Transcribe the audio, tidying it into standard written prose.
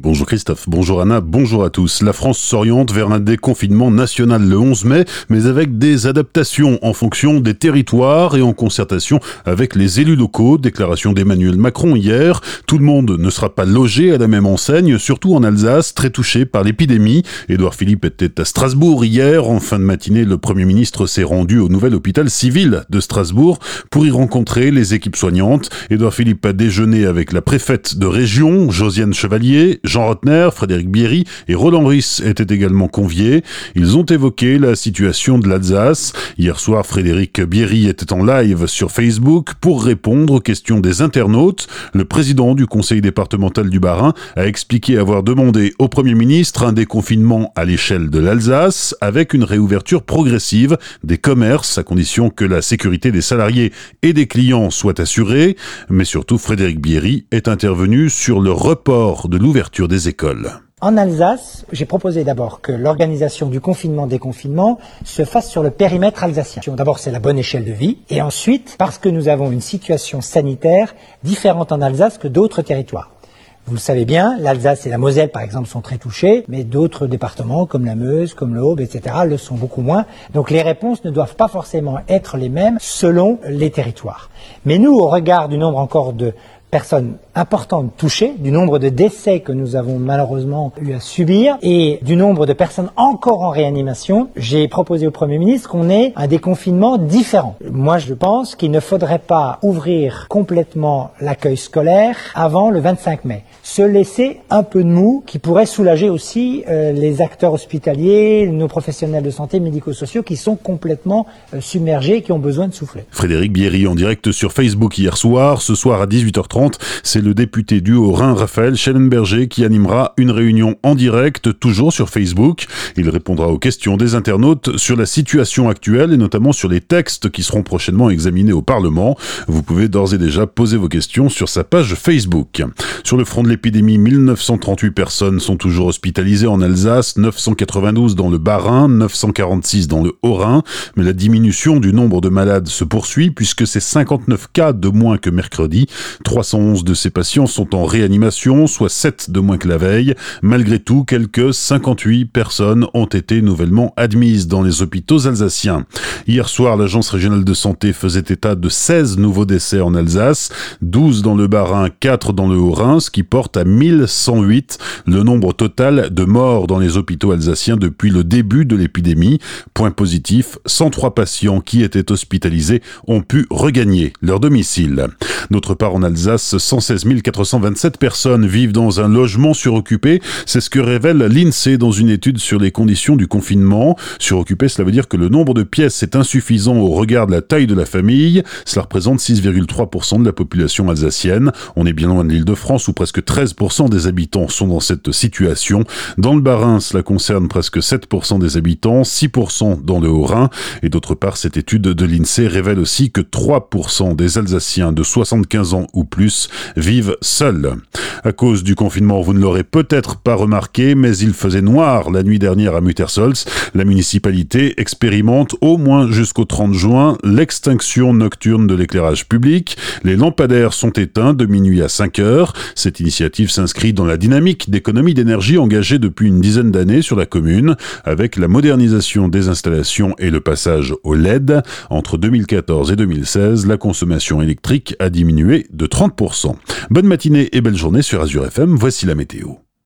Bonjour Christophe, bonjour Anna, bonjour à tous. La France s'oriente vers un déconfinement national le 11 mai, mais avec des adaptations en fonction des territoires et en concertation avec les élus locaux. Déclaration d'Emmanuel Macron hier. Tout le monde ne sera pas logé à la même enseigne, surtout en Alsace, très touchée par l'épidémie. Édouard Philippe était à Strasbourg hier. En fin de matinée, le Premier ministre s'est rendu au nouvel hôpital civil de Strasbourg pour y rencontrer les équipes soignantes. Édouard Philippe a déjeuné avec la préfète de région, Josiane Chevalier. Jean Rottner, Frédéric Bierry et Roland Ries étaient également conviés. Ils ont évoqué la situation de l'Alsace. Hier soir, Frédéric Bierry était en live sur Facebook pour répondre aux questions des internautes. Le président du conseil départemental du Bas-Rhin a expliqué avoir demandé au Premier ministre un déconfinement à l'échelle de l'Alsace avec une réouverture progressive des commerces à condition que la sécurité des salariés et des clients soit assurée. Mais surtout, Frédéric Bierry est intervenu sur le report de l'ouverture des écoles. En Alsace, j'ai proposé d'abord que l'organisation du confinement-déconfinement se fasse sur le périmètre alsacien. D'abord, c'est la bonne échelle de vie. Et ensuite, parce que nous avons une situation sanitaire différente en Alsace que d'autres territoires. Vous le savez bien, l'Alsace et la Moselle, par exemple, sont très touchés, mais d'autres départements, comme la Meuse, comme l'Aube, etc., le sont beaucoup moins. Donc les réponses ne doivent pas forcément être les mêmes selon les territoires. Mais nous, au regard du nombre encore de personnes importantes touchées, du nombre de décès que nous avons malheureusement eu à subir et du nombre de personnes encore en réanimation, j'ai proposé au Premier ministre qu'on ait un déconfinement différent. Moi, je pense qu'il ne faudrait pas ouvrir complètement l'accueil scolaire avant le 25 mai. Se laisser un peu de mou qui pourrait soulager aussi les acteurs hospitaliers, nos professionnels de santé médico-sociaux qui sont complètement submergés et qui ont besoin de souffler. Frédéric Bierry en direct sur Facebook hier soir, ce soir à 18h30. C'est le député du Haut-Rhin, Raphaël Schellenberger, qui animera une réunion en direct, toujours sur Facebook. Il répondra aux questions des internautes sur la situation actuelle et notamment sur les textes qui seront prochainement examinés au Parlement. Vous pouvez d'ores et déjà poser vos questions sur sa page Facebook. Sur le front de l'épidémie, 1938 personnes sont toujours hospitalisées en Alsace, 992 dans le Bas-Rhin, 946 dans le Haut-Rhin. Mais la diminution du nombre de malades se poursuit puisque c'est 59 cas de moins que mercredi. 311 de ces patients sont en réanimation, soit 7 de moins que la veille. Malgré tout, quelques 58 personnes ont été nouvellement admises dans les hôpitaux alsaciens. Hier soir, l'Agence régionale de santé faisait état de 16 nouveaux décès en Alsace, 12 dans le Bas-Rhin, 4 dans le Haut-Rhin, ce qui porte à 1108 le nombre total de morts dans les hôpitaux alsaciens depuis le début de l'épidémie. Point positif, 103 patients qui étaient hospitalisés ont pu regagner leur domicile. D'autre part, en Alsace, 116 427 personnes vivent dans un logement suroccupé. C'est ce que révèle l'INSEE dans une étude sur les conditions du confinement. Suroccupé, cela veut dire que le nombre de pièces est insuffisant au regard de la taille de la famille. Cela représente 6,3% de la population alsacienne. On est bien loin de l'Île-de-France où presque 13% des habitants sont dans cette situation. Dans le Bas-Rhin, cela concerne presque 7% des habitants, 6% dans le Haut-Rhin. Et d'autre part, cette étude de l'INSEE révèle aussi que 3% des Alsaciens de 75 ans ou plus vivent seuls. À cause du confinement, vous ne l'aurez peut-être pas remarqué, mais il faisait noir la nuit dernière à Muttersholtz. La municipalité expérimente au moins jusqu'au 30 juin l'extinction nocturne de l'éclairage public. Les lampadaires sont éteints de minuit à 5 heures. Cette initiative s'inscrit dans la dynamique d'économie d'énergie engagée depuis une dizaine d'années sur la commune, avec la modernisation des installations et le passage au LED. Entre 2014 et 2016, la consommation électrique a diminué de 30%. Bonne matinée et belle journée sur Azure FM, voici la météo.